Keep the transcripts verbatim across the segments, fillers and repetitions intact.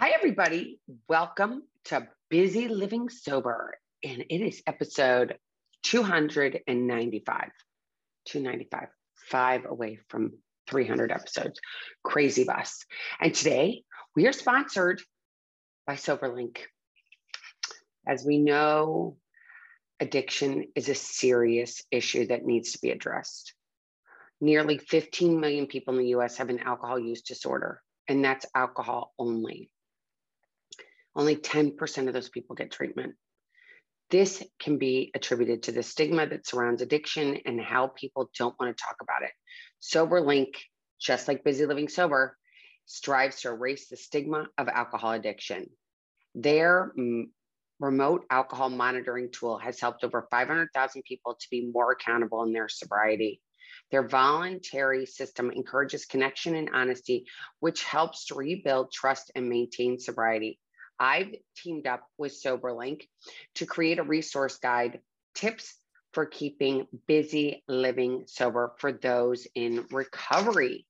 Hi, everybody. Welcome to Busy Living Sober. And it is episode two ninety-five. two ninety-five, five away from three hundred episodes. Crazy bus. And today we are sponsored by Soberlink. As we know, addiction is a serious issue that needs to be addressed. Nearly fifteen million people in the U S have an alcohol use disorder, and that's alcohol only. Only ten percent of those people get treatment. This can be attributed to the stigma that surrounds addiction and how people don't want to talk about it. Soberlink, just like Busy Living Sober, strives to erase the stigma of alcohol addiction. Their remote alcohol monitoring tool has helped over five hundred thousand people to be more accountable in their sobriety. Their voluntary system encourages connection and honesty, which helps to rebuild trust and maintain sobriety. I've teamed up with Soberlink to create a resource guide, tips for keeping busy living sober for those in recovery.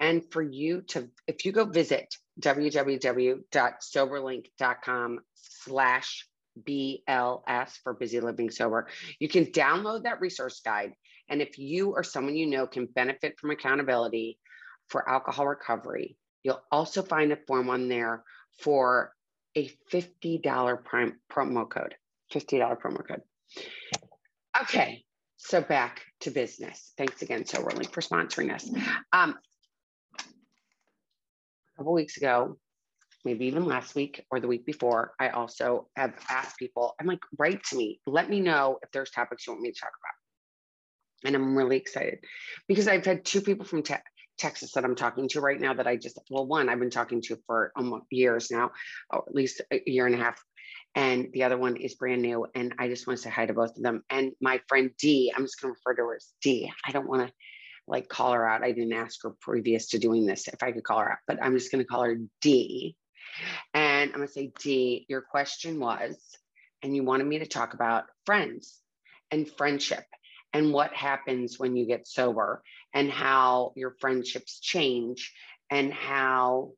And for you to, if you go visit w w w dot soberlink dot com slash B L S for Busy Living Sober, you can download that resource guide. And if you or someone you know can benefit from accountability for alcohol recovery, you'll also find a form on there for a fifty dollar prime promo code, fifty dollar promo code. Okay, so back to business. Thanks again, Soberlink, for sponsoring us. Um, a couple weeks ago, maybe even last week or the week before, I also have asked people, I'm like, write to me, let me know if there's topics you want me to talk about. And I'm really excited because I've had two people from te- Texas that I'm talking to right now that I just, well, one I've been talking to for almost years now, or at least a year and a half. And the other one is brand new. And I just want to say hi to both of them. And my friend D, I'm just going to refer to her as D. I don't want to like call her out. I didn't ask her previous to doing this if I could call her out, but I'm just going to call her D. And I'm going to say, D, your question was, and you wanted me to talk about friends and friendship, and what happens when you get sober, and how your friendships change, and how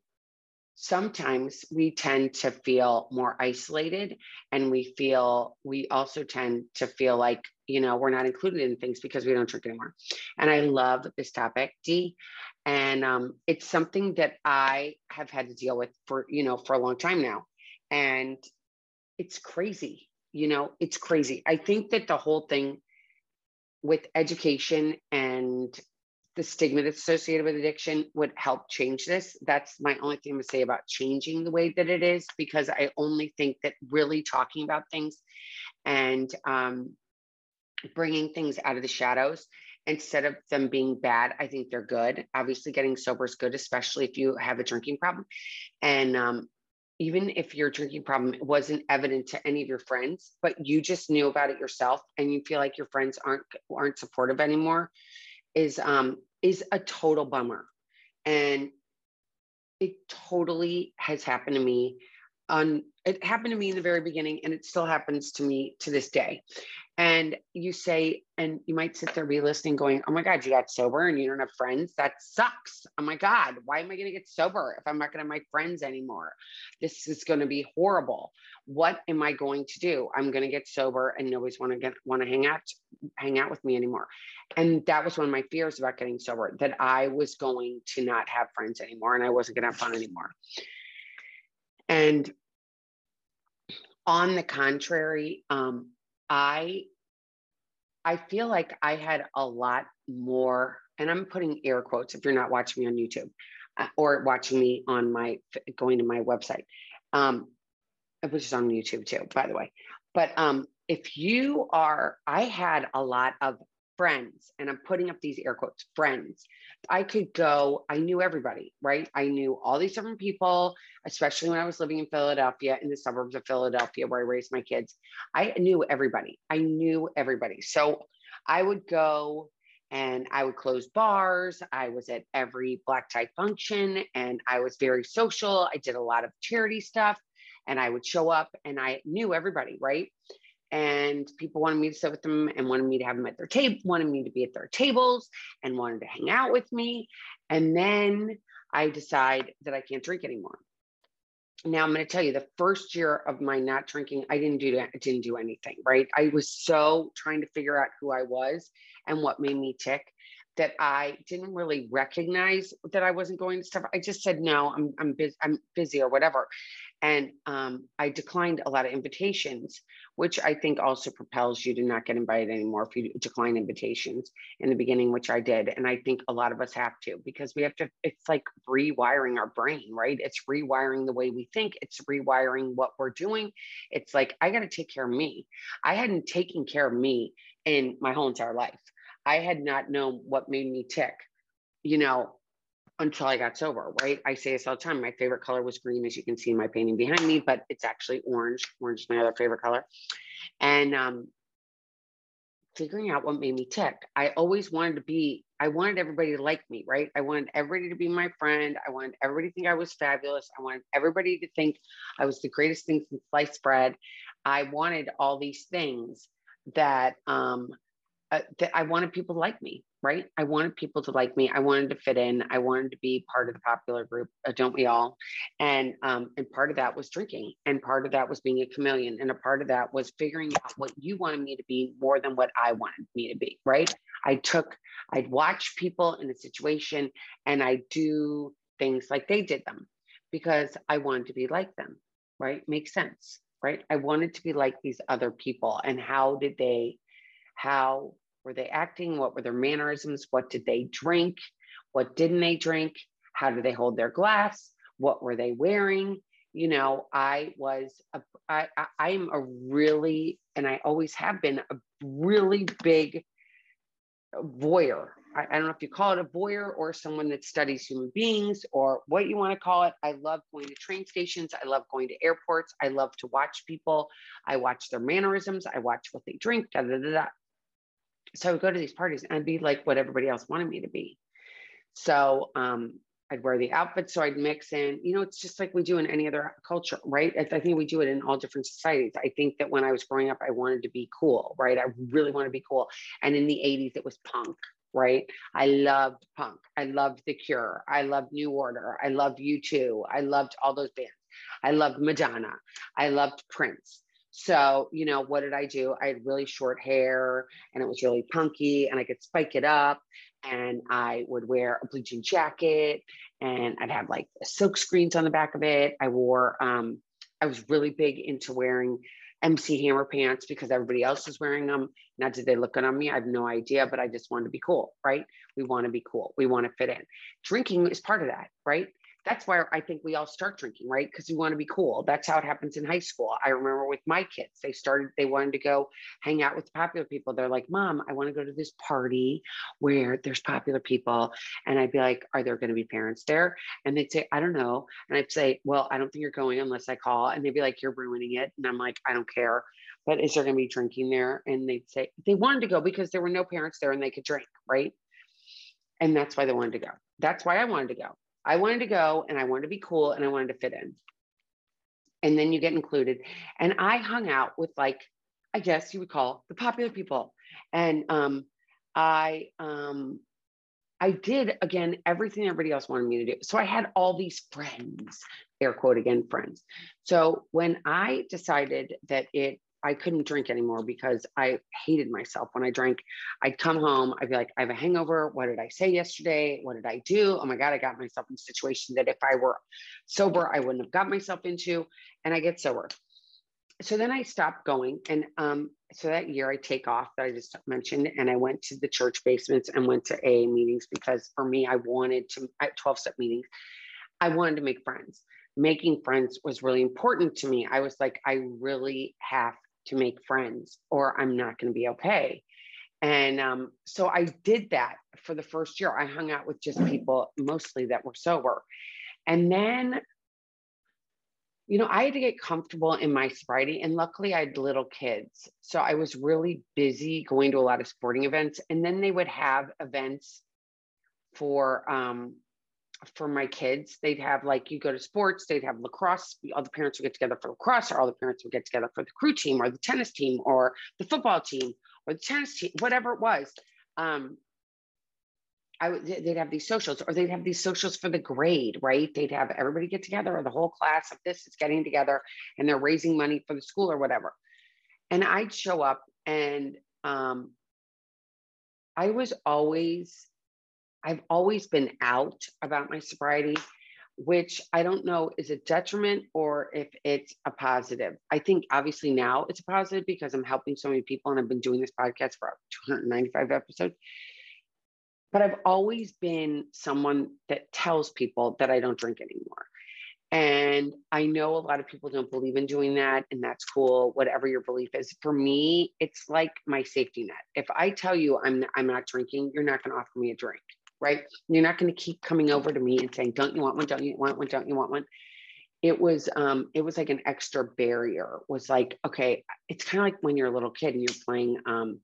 sometimes we tend to feel more isolated, and we feel, we also tend to feel like, you know, we're not included in things because we don't drink anymore. And I love this topic, D. And um, it's something that I have had to deal with for, you know, for a long time now. And it's crazy, you know, it's crazy. I think that the whole thing with education and the stigma that's associated with addiction would help change this. That's my only thing to say about changing the way that it is, because I only think that really talking about things and um, bringing things out of the shadows, instead of them being bad, I think they're good. Obviously getting sober is good, especially if you have a drinking problem. And um, even if your drinking problem wasn't evident to any of your friends, but you just knew about it yourself and you feel like your friends aren't, aren't supportive anymore, is, um, is a total bummer. And it totally has happened to me. Um, it happened to me in the very beginning, and it still happens to me to this day. And you say, and you might sit there, be listening, going, oh my God, you got sober and you don't have friends. That sucks. Oh my God, why am I going to get sober if I'm not going to have my friends anymore? This is going to be horrible. What am I going to do? I'm going to get sober and nobody's want to get, want to hang out, hang out with me anymore. And that was one of my fears about getting sober, that I was going to not have friends anymore and I wasn't going to have fun anymore. And on the contrary, um, I, I feel like I had a lot more, and I'm putting air quotes if you're not watching me on YouTube uh, or watching me on my, going to my website, um, which is on YouTube too, by the way. But um, if you are, I had a lot of friends, and I'm putting up these air quotes, friends. I could go, I knew everybody, right? I knew all these different people, especially when I was living in Philadelphia, in the suburbs of Philadelphia, where I raised my kids. I knew everybody. I knew everybody. So I would go and I would close bars. I was at every black tie function, and I was very social. I did a lot of charity stuff, and I would show up, and I knew everybody, right? And people wanted me to sit with them, and wanted me to have them at their table, wanted me to be at their tables, and wanted to hang out with me. And then I decide that I can't drink anymore. Now I'm going to tell you, the first year of my not drinking, I didn't do that. I didn't do anything, right? I was so trying to figure out who I was and what made me tick that I didn't really recognize that I wasn't going to stuff. I just said, no, I'm I'm busy, I'm busy or whatever. And um, I declined a lot of invitations, which I think also propels you to not get invited anymore if you decline invitations in the beginning, which I did. And I think a lot of us have to, because we have to, it's like rewiring our brain, right? It's rewiring the way we think. It's rewiring what we're doing. It's like, I got to take care of me. I hadn't taken care of me in my whole entire life. I had not known what made me tick, you know, until I got sober, right? I say this all the time. My favorite color was green, as you can see in my painting behind me, but it's actually orange. Orange is my other favorite color. And um, figuring out what made me tick. I always wanted to be, I wanted everybody to like me, right? I wanted everybody to be my friend. I wanted everybody to think I was fabulous. I wanted everybody to think I was the greatest thing since sliced bread. I wanted all these things that, um, Uh, that I wanted people to like me, right? I wanted people to like me. I wanted to fit in. I wanted to be part of the popular group, uh, don't we all? And um, and part of that was drinking, and part of that was being a chameleon, and a part of that was figuring out what you wanted me to be more than what I wanted me to be, right? I took, I'd watch people in a situation, and I do things like they did them because I wanted to be like them, right? Makes sense, right? I wanted to be like these other people, and how did they, how were they acting? What were their mannerisms? What did they drink? What didn't they drink? How did they hold their glass? What were they wearing? You know, I was, a, I, I, I'm a really, and I always have been a really big voyeur. I, I don't know if you call it a voyeur or someone that studies human beings or what you want to call it. I love going to train stations. I love going to airports. I love to watch people. I watch their mannerisms. I watch what they drink, da, da, da, da. So I would go to these parties and I'd be like what everybody else wanted me to be. So um, I'd wear the outfit. So I'd mix in, you know, it's just like we do in any other culture, right? I think we do it in all different societies. I think that when I was growing up, I wanted to be cool, right? I really wanted to be cool. And in the eighties, it was punk, right? I loved punk. I loved The Cure. I loved New Order. I loved U two. I loved all those bands. I loved Madonna. I loved Prince. So, you know, what did I do? I had really short hair and it was really punky and I could spike it up and I would wear a blue jean jacket and I'd have like silk screens on the back of it. I wore, um, I was really big into wearing M C Hammer pants because everybody else was wearing them. Now, did they look good on me? I have no idea, but I just wanted to be cool, right? We want to be cool. We want to fit in. Drinking is part of that, right? That's why I think we all start drinking, right? Because we want to be cool. That's how it happens in high school. I remember with my kids, they started, they wanted to go hang out with popular people. They're like, Mom, I want to go to this party where there's popular people. And I'd be like, are there going to be parents there? And they'd say, I don't know. And I'd say, well, I don't think you're going unless I call. And they'd be like, you're ruining it. And I'm like, I don't care. But is there going to be drinking there? And they'd say, they wanted to go because there were no parents there and they could drink, right? And that's why they wanted to go. That's why I wanted to go. I wanted to go and I wanted to be cool and I wanted to fit in. And then you get included. And I hung out with like, I guess you would call the popular people. And um, I, um, I did, again, everything everybody else wanted me to do. So I had all these friends, air quote again, friends. So when I decided that it, I couldn't drink anymore because I hated myself when I drank. I'd come home, I'd be like, I have a hangover. What did I say yesterday? What did I do? Oh my God, I got myself in a situation that if I were sober, I wouldn't have got myself into, and I get sober. So then I stopped going. And um, so that year I take off that I just mentioned, and I went to the church basements and went to A A meetings because for me, I wanted to, at twelve-step meetings, I wanted to make friends. Making friends was really important to me. I was like, I really have to make friends or I'm not going to be okay. And um, so I did that for the first year. I hung out with just people mostly that were sober. And then, you know, I had to get comfortable in my sobriety, and luckily I had little kids. So I was really busy going to a lot of sporting events, and then they would have events for, um, for my kids. They'd have like, you go to sports, they'd have lacrosse, all the parents would get together for lacrosse, or all the parents would get together for the crew team or the tennis team or the football team or the tennis team, whatever it was. Um, I would, they'd have these socials, or they'd have these socials for the grade, right? They'd have everybody get together, or the whole class of this is getting together and they're raising money for the school or whatever. And I'd show up, and um, I was always, I've always been out about my sobriety, which I don't know is a detriment or if it's a positive. I think obviously now it's a positive because I'm helping so many people and I've been doing this podcast for two hundred ninety-five episodes. But I've always been someone that tells people that I don't drink anymore. And I know a lot of people don't believe in doing that, and that's cool, whatever your belief is. For me, it's like my safety net. If I tell you I'm, I'm not drinking, you're not going to offer me a drink, right? You're not going to keep coming over to me and saying, don't you want one? Don't you want one? Don't you want one? It was, um, it was like an extra barrier. It was like, okay, it's kind of like when you're a little kid and you're playing, um,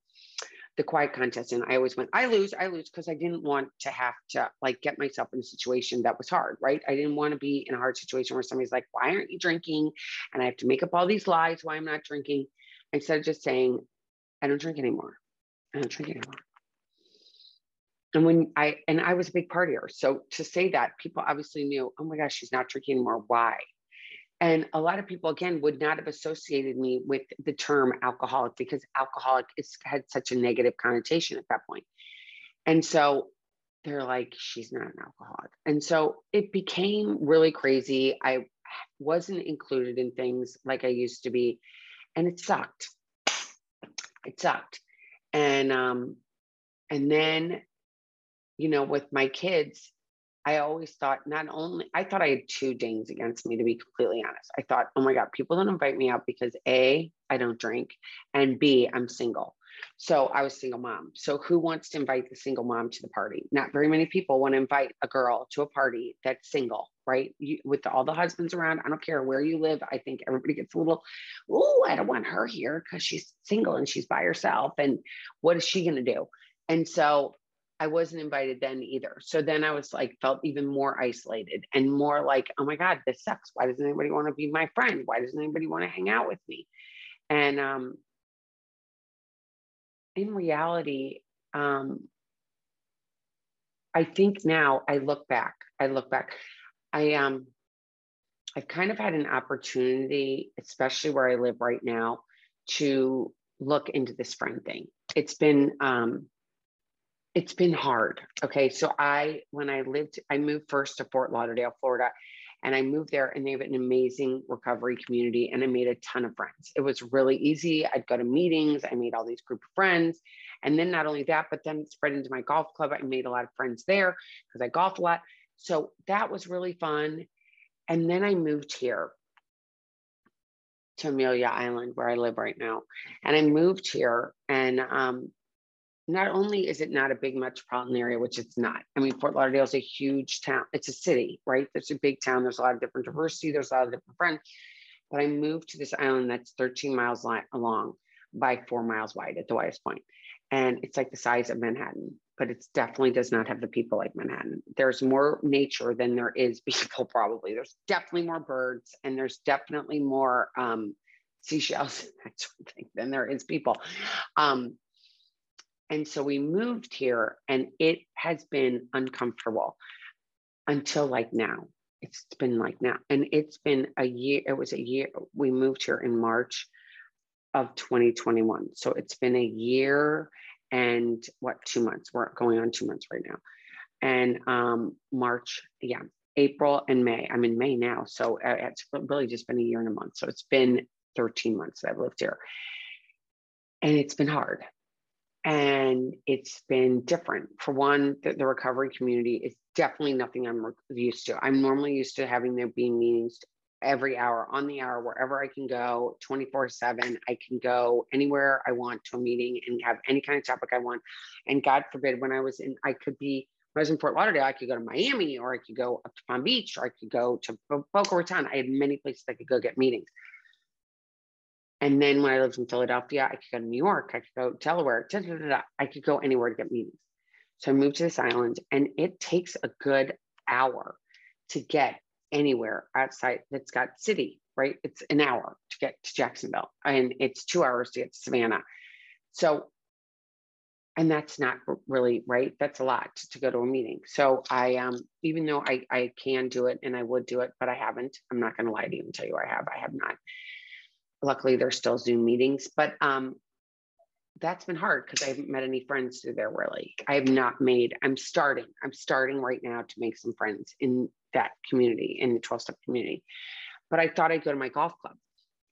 the quiet contest. And I always went, I lose, I lose. Cause I didn't want to have to like get myself in a situation that was hard, right? I didn't want to be in a hard situation where somebody's like, why aren't you drinking? And I have to make up all these lies why I'm not drinking. Instead of just saying, I don't drink anymore. I don't drink anymore. And when I, and I was a big partier. So to say that, people obviously knew, oh my gosh, she's not drinking anymore. Why? And a lot of people, again, would not have associated me with the term alcoholic, because alcoholic is, had such a negative connotation at that point. And so they're like, she's not an alcoholic. And so it became really crazy. I wasn't included in things like I used to be, and it sucked. It sucked. And, um, and then, you know, with my kids, I always thought not only, I thought I had two dings against me, to be completely honest. I thought, oh my God, people don't invite me out because A, I don't drink, and B, I'm single. So I was a single mom. So who wants to invite the single mom to the party? Not very many people want to invite a girl to a party that's single, right? You, with all the husbands around, I don't care where you live. I think everybody gets a little, oh, I don't want her here because she's single and she's by herself. And what is she going to do? And so I wasn't invited then either. So then I was like, felt even more isolated and more like, oh my God, this sucks. Why doesn't anybody want to be my friend? Why doesn't anybody want to hang out with me? And um, in reality, um, I think now I look back, I look back, I, um, I've kind of had an opportunity, especially where I live right now, to look into this friend thing. It's been, um, It's been hard. Okay. So I, when I lived, I moved first to Fort Lauderdale, Florida, and I moved there, and they have an amazing recovery community, and I made a ton of friends. It was really easy. I'd go to meetings. I made all these group of friends. And then not only that, but then spread into my golf club. I made a lot of friends there because I golfed a lot. So that was really fun. And then I moved here to Amelia Island, where I live right now. And I moved here, and, um, not only is it not a big metropolitan area, which it's not. I mean, Fort Lauderdale is a huge town. It's a city, right? There's a big town. There's a lot of different diversity. There's a lot of different friends. But I moved to this island that's thirteen miles long by four miles wide at the widest point. And it's like the size of Manhattan, but it definitely does not have the people like Manhattan. There's more nature than there is people, probably. There's definitely more birds, and there's definitely more um, seashells and that sort of thing than there is people. Um, And so we moved here, and it has been uncomfortable until like now. It's been like now. And it's been a year. It was a year. We moved here in March of twenty twenty-one. So it's been a year and what, two months. We're going on two months right now. And um, March, yeah, April and May. I'm in May now. So it's really just been a year and a month. So it's been thirteen months that I've lived here. And it's been hard. And it's been different. For one, the, the recovery community is definitely nothing I'm used to. I'm normally used to having there being meetings every hour, on the hour, wherever I can go, twenty-four seven. I can go anywhere I want to a meeting and have any kind of topic I want. And God forbid, when I was in, I could be, when I was in Fort Lauderdale, I could go to Miami, or I could go up to Palm Beach, or I could go to Boca Raton. I had many places I could go get meetings. And then when I lived in Philadelphia, I could go to New York, I could go to Delaware, da, da, da, da. I could go anywhere to get meetings. So I moved to this island, and it takes a good hour to get anywhere outside that's got city, right? It's an hour to get to Jacksonville, and it's two hours to get to Savannah. So And that's not really right. That's a lot to go to a meeting. So I, um, even though I, I can do it and I would do it, but I haven't. I'm not going to lie to you and tell you I have. I have not. Luckily, there's still Zoom meetings, but um, that's been hard because I haven't met any friends through there really. I have not made, I'm starting, I'm starting right now to make some friends in that community, in the twelve-step community. But I thought I'd go to my golf club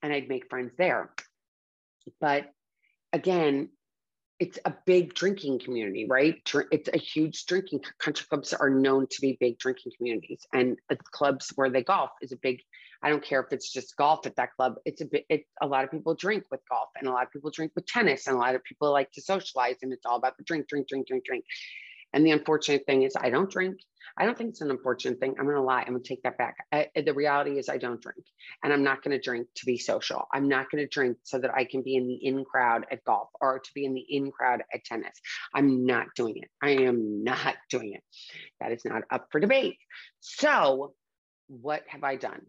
and I'd make friends there. But again, it's a big drinking community, right? It's a huge drinking, country clubs are known to be big drinking communities, and the clubs where they golf is a big, I don't care if it's just golf at that club. It's a bit, it, a lot of people drink with golf, and a lot of people drink with tennis, and a lot of people like to socialize, and it's all about the drink, drink, drink, drink, drink. And the unfortunate thing is I don't drink. I don't think it's an unfortunate thing. I'm going to lie. I'm going to take that back. I, the reality is I don't drink, and I'm not going to drink to be social. I'm not going to drink so that I can be in the in crowd at golf or to be in the in crowd at tennis. I'm not doing it. I am not doing it. That is not up for debate. So what have I done?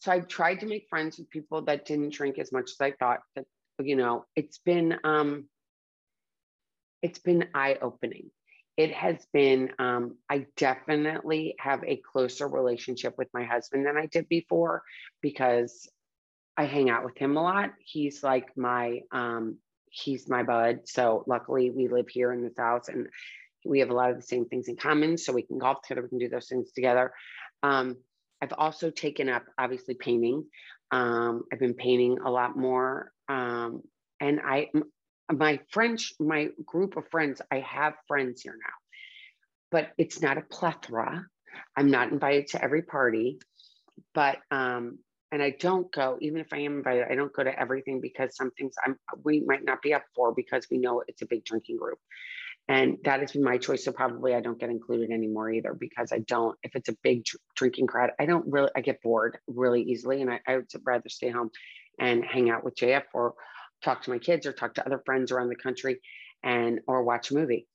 So I've tried to make friends with people that didn't drink as much as I thought that, you know, it's been, um, it's been eye-opening. It has been, um, I definitely have a closer relationship with my husband than I did before because I hang out with him a lot. He's like my, um, he's my bud. So luckily we live here in this house and we have a lot of the same things in common. So we can golf together, we can do those things together. Um, I've also taken up obviously painting. Um, I've been painting a lot more. Um, and I My French, my group of friends, I have friends here now, but it's not a plethora. I'm not invited to every party, but, um, and I don't go, even if I am invited, I don't go to everything because some things I'm, we might not be up for because we know it's a big drinking group. And that has been my choice. So probably I don't get included anymore either because I don't, if it's a big tr- drinking crowd, I don't really, I get bored really easily. And I, I would rather stay home and hang out with J F or talk to my kids or talk to other friends around the country and, or watch a movie,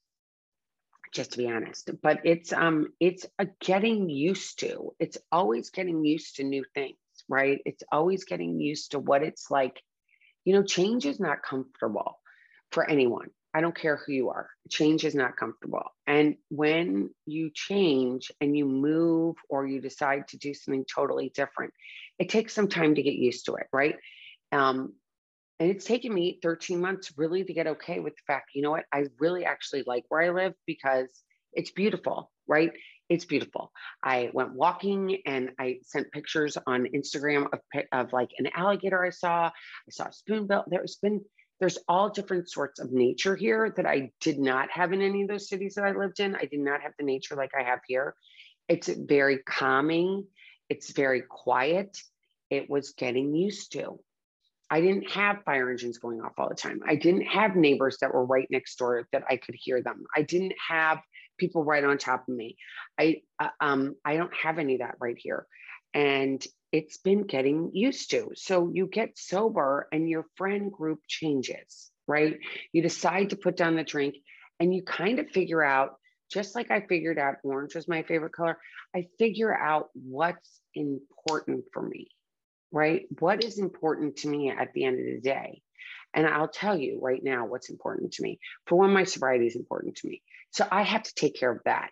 just to be honest. But it's, um, it's a getting used to, it's always getting used to new things, right? It's always getting used to what it's like, you know, change is not comfortable for anyone. I don't care who you are. Change is not comfortable. And when you change and you move, or you decide to do something totally different, it takes some time to get used to it. Right. Um, And it's taken me thirteen months really to get okay with the fact, you know what, I really actually like where I live because it's beautiful, right? It's beautiful. I went walking and I sent pictures on Instagram of, of like an alligator I saw. I saw a spoonbill. There's been, there's all different sorts of nature here that I did not have in any of those cities that I lived in. I did not have the nature like I have here. It's very calming. It's very quiet. It was getting used to. I didn't have fire engines going off all the time. I didn't have neighbors that were right next door that I could hear them. I didn't have people right on top of me. I uh, um I don't have any of that right here. And it's been getting used to. So you get sober and your friend group changes, right? You decide to put down the drink and you kind of figure out, just like I figured out orange was my favorite color, I figure out what's important for me. Right? What is important to me at the end of the day? And I'll tell you right now what's important to me. For one, my sobriety is important to me. So I have to take care of that,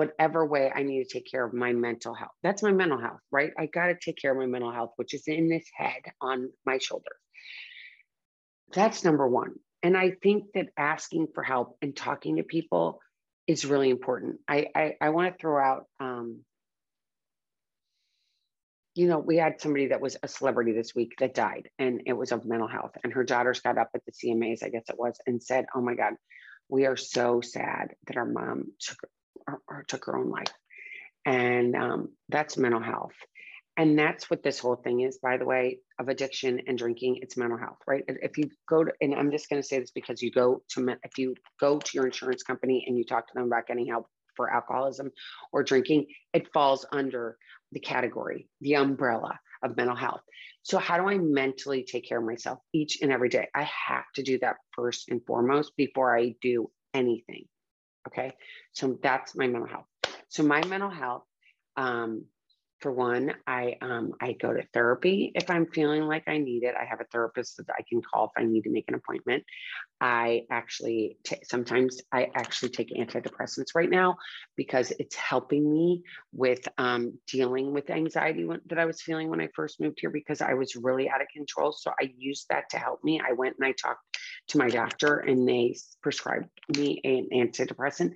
whatever way I need to take care of my mental health. That's my mental health, right? I got to take care of my mental health, which is in this head on my shoulders. That's number one. And I think that asking for help and talking to people is really important. I, I, I want to throw out, um, you know, we had somebody that was a celebrity this week that died, and it was of mental health, and her daughters got up at the C M As, I guess it was, and said, oh my God, we are so sad that our mom took, or, or took her own life. And um, that's mental health. And that's what this whole thing is, by the way, of addiction and drinking, it's mental health, right? If you go to, and I'm just going to say this because you go to, if you go to your insurance company and you talk to them about getting help for alcoholism or drinking, it falls under the category, the umbrella of mental health. So how do I mentally take care of myself each and every day? I have to do that first and foremost before I do anything. Okay. So that's my mental health. So my mental health, um, For one, I um, I go to therapy if I'm feeling like I need it. I have a therapist that I can call if I need to make an appointment. I actually, t- sometimes I actually take antidepressants right now because it's helping me with um, dealing with anxiety when, that I was feeling when I first moved here, because I was really out of control. So I used that to help me. I went and I talked to my doctor and they prescribed me an antidepressant,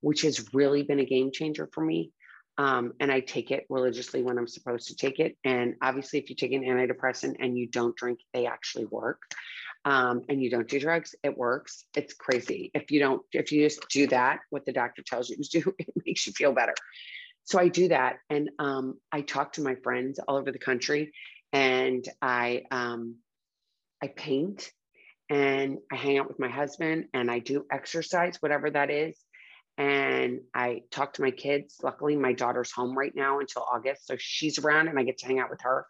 which has really been a game changer for me. Um, and I take it religiously when I'm supposed to take it. And obviously, if you take an antidepressant and you don't drink, they actually work. Um, and you don't do drugs, it works. It's crazy. If you don't, if you just do that, what the doctor tells you to do, it makes you feel better. So I do that. And um, I talk to my friends all over the country, and I, um, I paint, and I hang out with my husband, and I do exercise, whatever that is. And I talk to my kids. Luckily, my daughter's home right now until August. So she's around and I get to hang out with her.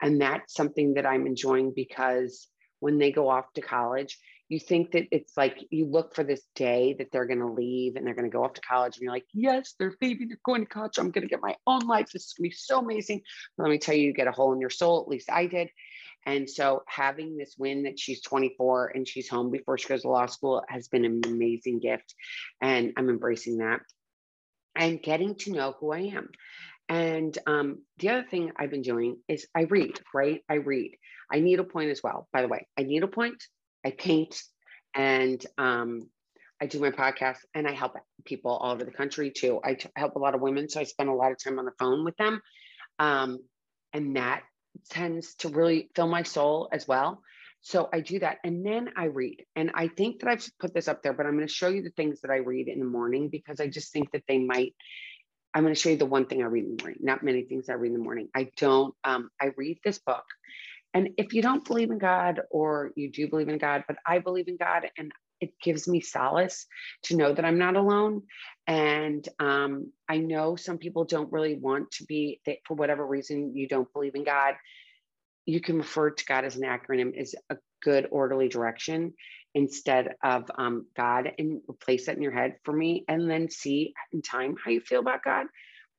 And that's something that I'm enjoying, because when they go off to college, you think that it's like, you look for this day that they're going to leave and they're going to go off to college. And you're like, yes, they're leaving, they're going to college. I'm going to get my own life. This is going to be so amazing. But let me tell you, you get a hole in your soul. At least I did. And so having this win that she's twenty-four and she's home before she goes to law school has been an amazing gift. And I'm embracing that and getting to know who I am. And um, the other thing I've been doing is I read, right? I read. I needle point as well, by the way. I needle point, I paint, and um, I do my podcast, and I help people all over the country too. I t- help a lot of women. So I spend a lot of time on the phone with them. Um, and that tends to really fill my soul as well. So I do that. And then I read, and I think that I've put this up there, but I'm going to show you the things that I read in the morning, because I just think that they might, I'm going to show you the one thing I read in the morning, not many things I read in the morning. I don't, um, I read this book, and if you don't believe in God, or you do believe in God, but I believe in God, and it gives me solace to know that I'm not alone. And um, I know some people don't really want to be, they, for whatever reason, you don't believe in God. You can refer to God as an acronym, as a good orderly direction instead of um, God, and replace that in your head for me, and then see in time how you feel about God.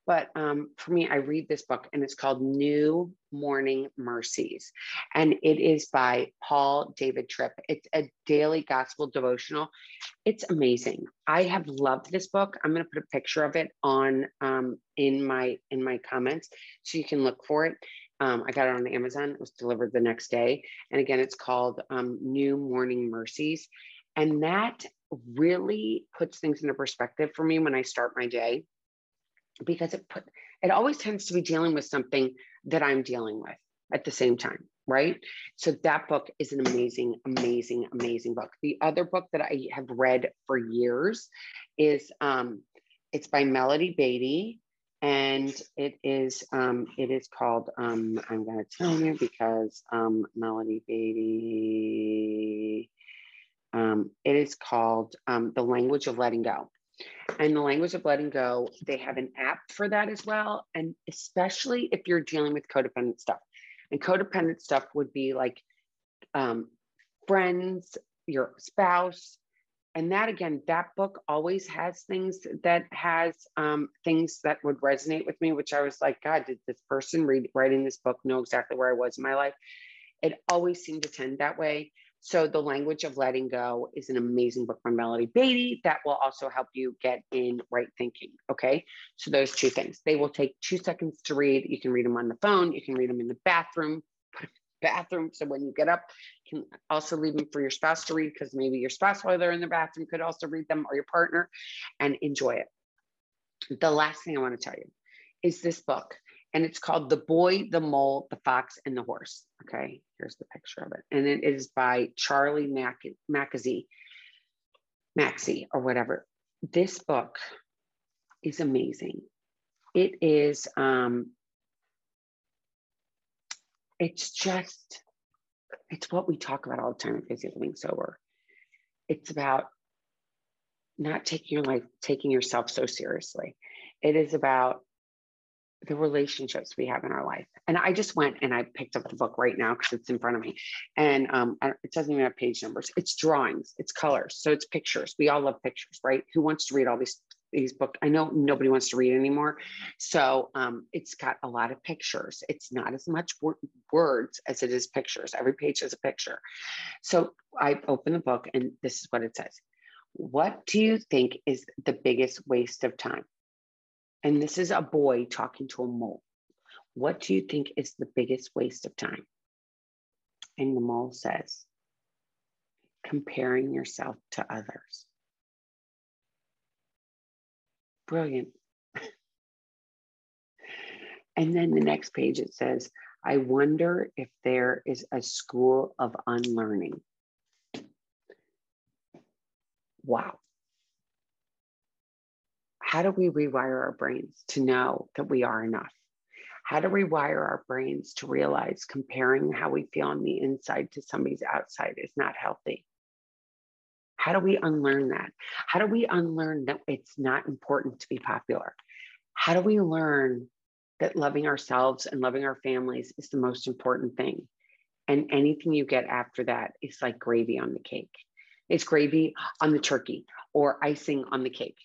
But um, for me, I read this book, and it's called New Morning Mercies. And it is by Paul David Tripp. It's a daily gospel devotional. It's amazing. I have loved this book. I'm going to put a picture of it on um, in my in my comments so you can look for it. Um, I got it on Amazon. It was delivered the next day. And again, it's called um, New Morning Mercies. And that really puts things into perspective for me when I start my day, because it put, it always tends to be dealing with something that I'm dealing with at the same time, right? So that book is an amazing, amazing, amazing book. The other book that I have read for years is, um, it's by Melody Beatty, and it is, um, it is called, um, I'm going to tell you because um, Melody Beatty, um, it is called um, The Language of Letting Go. And The Language of Letting Go, they have an app for that as well. And especially if you're dealing with codependent stuff. And codependent stuff would be like um, friends, your spouse. And that, again, that book always has things that has um, things that would resonate with me, which I was like, God, did this person read, writing this book know exactly where I was in my life? It always seemed to tend that way. So The Language of Letting Go is an amazing book by Melody Beatty that will also help you get in right thinking, okay? So those two things. They will take two seconds to read. You can read them on the phone. You can read them in the bathroom. Put them in the bathroom so when you get up, you can also leave them for your spouse to read, because maybe your spouse while they're in the bathroom could also read them, or your partner, and enjoy it. The last thing I want to tell you is this book. And it's called The Boy, the Mole, the Fox, and the Horse. Okay, here's the picture of it. And it is by Charlie Mac- Mackenzie, Maxie, or whatever. This book is amazing. It is, um, it's just, it's what we talk about all the time in Busy Living Sober. It's about not taking your life, taking yourself so seriously. It is about the relationships we have in our life. And I just went and I picked up the book right now because it's in front of me. And um, it doesn't even have page numbers. It's drawings, it's colors. So it's pictures. We all love pictures, right? Who wants to read all these he's booked. I know nobody wants to read anymore. So um, it's got a lot of pictures. It's not as much wor- words as it is pictures. Every page is a picture. So I open the book and this is what it says. What do you think is the biggest waste of time? And this is a boy talking to a mole. What do you think is the biggest waste of time? And the mole says, comparing yourself to others. Brilliant. And then the next page, it says, I wonder if there is a school of unlearning. Wow. How do we rewire our brains to know that we are enough? How do we wire our brains to realize comparing how we feel on the inside to somebody's outside is not healthy? How do we unlearn that? How do we unlearn that it's not important to be popular? How do we learn that loving ourselves and loving our families is the most important thing? And anything you get after that is like gravy on the cake. It's gravy on the turkey or icing on the cake.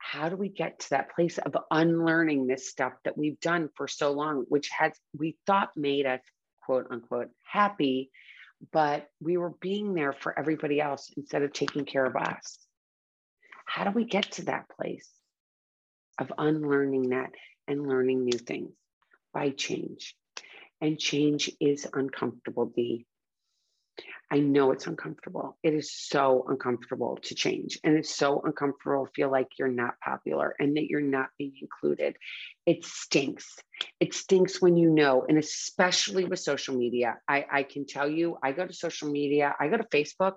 How do we get to that place of unlearning this stuff that we've done for so long, which has, we thought made us quote unquote happy, but we were being there for everybody else instead of taking care of us? How do we get to that place of unlearning that and learning new things? By change. And change is uncomfortable, Dee. I know it's uncomfortable. It is so uncomfortable to change. And it's so uncomfortable to feel like you're not popular and that you're not being included. It stinks. It stinks when you know, and especially with social media. I, I can tell you, I go to social media, I go to Facebook,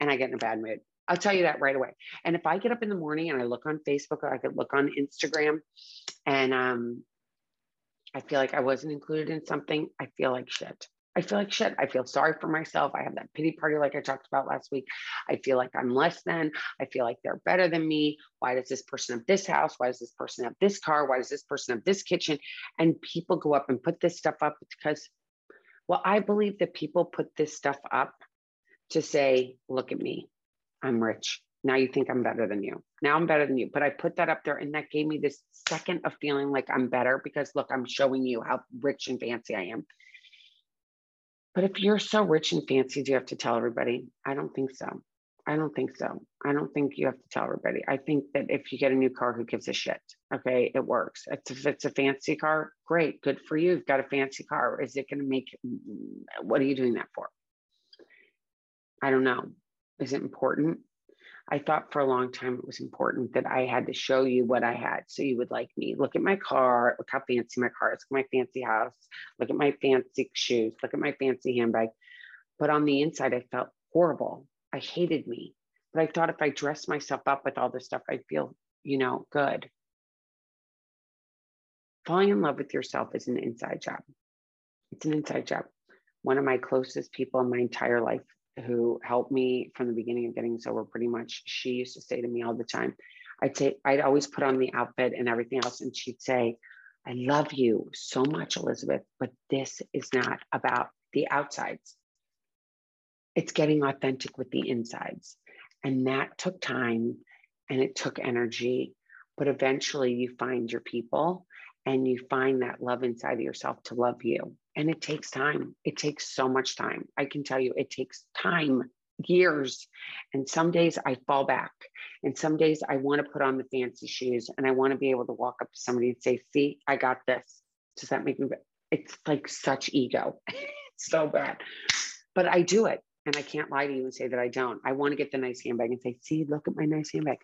and I get in a bad mood. I'll tell you that right away. And if I get up in the morning and I look on Facebook or I could look on Instagram and um, I feel like I wasn't included in something, I feel like shit. I feel like shit. I feel sorry for myself. I have that pity party like I talked about last week. I feel like I'm less than. I feel like they're better than me. Why does this person have this house? Why does this person have this car? Why does this person have this kitchen? And people go up and put this stuff up because, well, I believe that people put this stuff up to say, look at me. I'm rich. Now you think I'm better than you. Now I'm better than you. But I put that up there and that gave me this second of feeling like I'm better because, look, I'm showing you how rich and fancy I am. But if you're so rich and fancy, do you have to tell everybody? I don't think so. I don't think so. I don't think you have to tell everybody. I think that if you get a new car, who gives a shit? Okay, it works. If it's a fancy car, great. Good for you. You've got a fancy car. Is it going to make, what are you doing that for? I don't know. Is it important? I thought for a long time it was important that I had to show you what I had so you would like me. Look at my car, look how fancy my car is, look at my fancy house, look at my fancy shoes, look at my fancy handbag. But on the inside, I felt horrible. I hated me. But I thought if I dressed myself up with all this stuff, I'd feel, you know, good. Falling in love with yourself is an inside job. It's an inside job. One of my closest people in my entire life who helped me from the beginning of getting sober, pretty much. She used to say to me all the time, I'd say, I'd always put on the outfit and everything else. And she'd say, I love you so much, Elizabeth, but this is not about the outsides. It's getting authentic with the insides. And that took time and it took energy, but eventually you find your people and you find that love inside of yourself to love you. And it takes time. It takes so much time. I can tell you, it takes time, years. And some days I fall back. And some days I want to put on the fancy shoes and I want to be able to walk up to somebody and say, see, I got this. Does that make me? It's like such ego. It's so bad. But I do it. And I can't lie to you and say that I don't. I want to get the nice handbag and say, see, look at my nice handbag.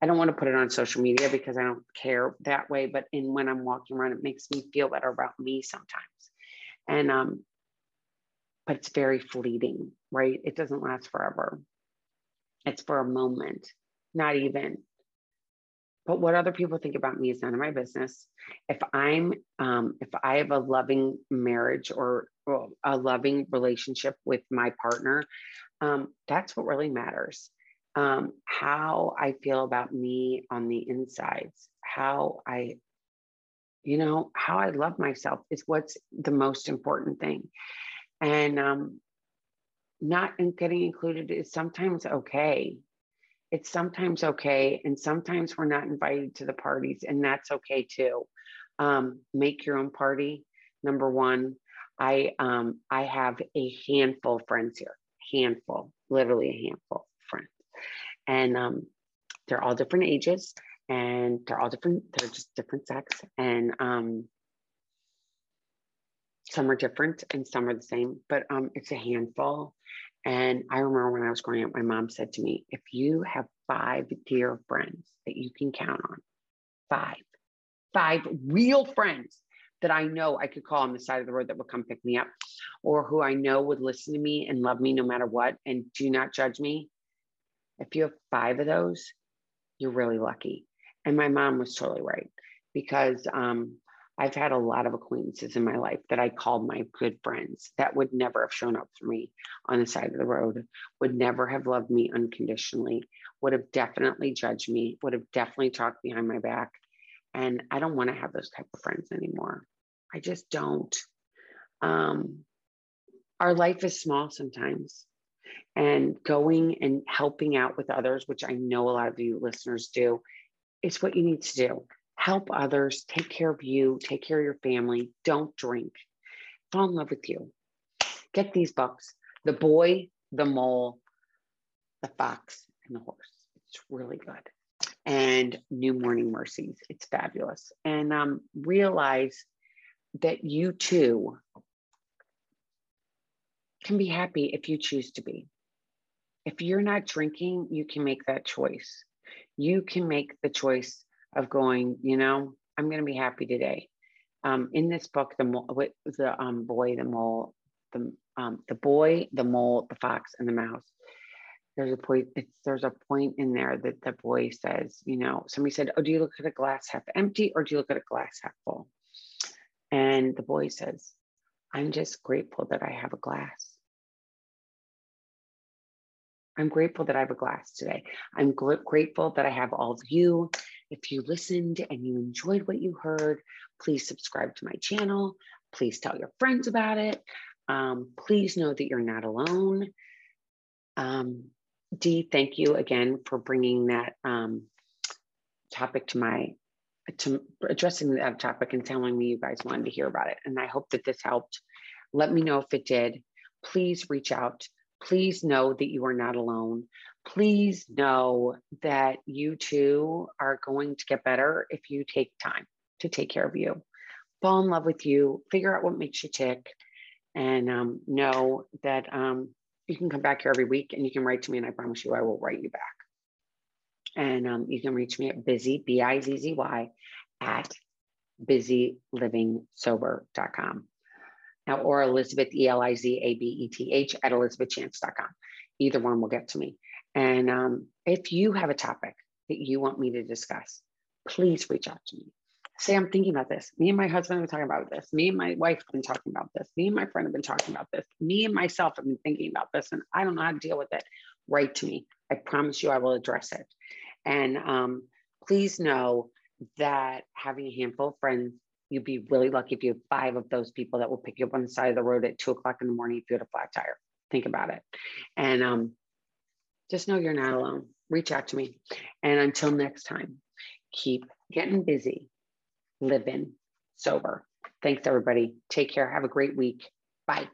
I don't want to put it on social media because I don't care that way. But in when I'm walking around, it makes me feel better about me sometimes. And, um, but it's very fleeting, right? It doesn't last forever. It's for a moment, not even. But what other people think about me is none of my business. If I'm, um, if I have a loving marriage or, or a loving relationship with my partner, um, that's what really matters. Um, how I feel about me on the insides, how I, you know, how I love myself is what's the most important thing. And um, not getting included is sometimes okay. it's sometimes okay. And sometimes we're not invited to the parties, and that's okay too. Um, make your own party. Number one, I, um, I have a handful of friends here, handful, literally a handful of friends. And, um, they're all different ages, and they're all different. They're just different sex. And, um, some are different and some are the same, but, um, it's a handful. And I remember when I was growing up, my mom said to me, if you have five dear friends that you can count on, five, five real friends that I know I could call on the side of the road that would come pick me up, or who I know would listen to me and love me no matter what and do not judge me. If you have five of those, you're really lucky. And my mom was totally right, because um, I've had a lot of acquaintances in my life that I called my good friends that would never have shown up for me on the side of the road, would never have loved me unconditionally, would have definitely judged me, would have definitely talked behind my back. And I don't want to have those type of friends anymore. I just don't. Um, our life is small sometimes, and going and helping out with others, which I know a lot of you listeners do, is what you need to do. Help others, take care of you, take care of your family. Don't drink. Fall in love with you. Get these books, The Boy, the Mole, the Fox, and the Horse. It's really good. And New Morning Mercies. It's fabulous. And um, realize that you too can be happy if you choose to be. If you're not drinking, you can make that choice. You can make the choice of going, you know, I'm going to be happy today. Um, in this book, the, the um, boy, the mole, the, um, the boy, the mole, the fox, and the mouse. There's a point, it's, there's a point in there that the boy says, you know, somebody said, oh, do you look at a glass half empty or do you look at a glass half full? And the boy says, I'm just grateful that I have a glass. I'm grateful that I have a glass today. I'm gl- grateful that I have all of you. If you listened and you enjoyed what you heard, please subscribe to my channel. Please tell your friends about it. Um, please know that you're not alone. Um, Dee, thank you again for bringing that um, topic to my, to addressing that topic and telling me you guys wanted to hear about it. And I hope that this helped. Let me know if it did. Please reach out. Please know that you are not alone. Please know that you too are going to get better if you take time to take care of you. Fall in love with you. Figure out what makes you tick. And um, know that... Um, You can come back here every week and you can write to me, and I promise you I will write you back. And um, you can reach me at busy, B I Z Z Y, at busy living sober dot com. Now, or Elizabeth, E L I Z A B E T H, at elizabeth chance dot com. Either one will get to me. And um, if you have a topic that you want me to discuss, please reach out to me. Say, I'm thinking about this. Me and my husband have been talking about this. Me and my wife have been talking about this. Me and my friend have been talking about this. Me and myself have been thinking about this, and I don't know how to deal with it. Write to me. I promise you I will address it. And um, please know that having a handful of friends, you'd be really lucky if you have five of those people that will pick you up on the side of the road at two o'clock in the morning if you had a flat tire. Think about it. And um, just know you're not alone. Reach out to me. And until next time, keep getting busy. Living sober. Thanks, everybody. Take care. Have a great week. Bye.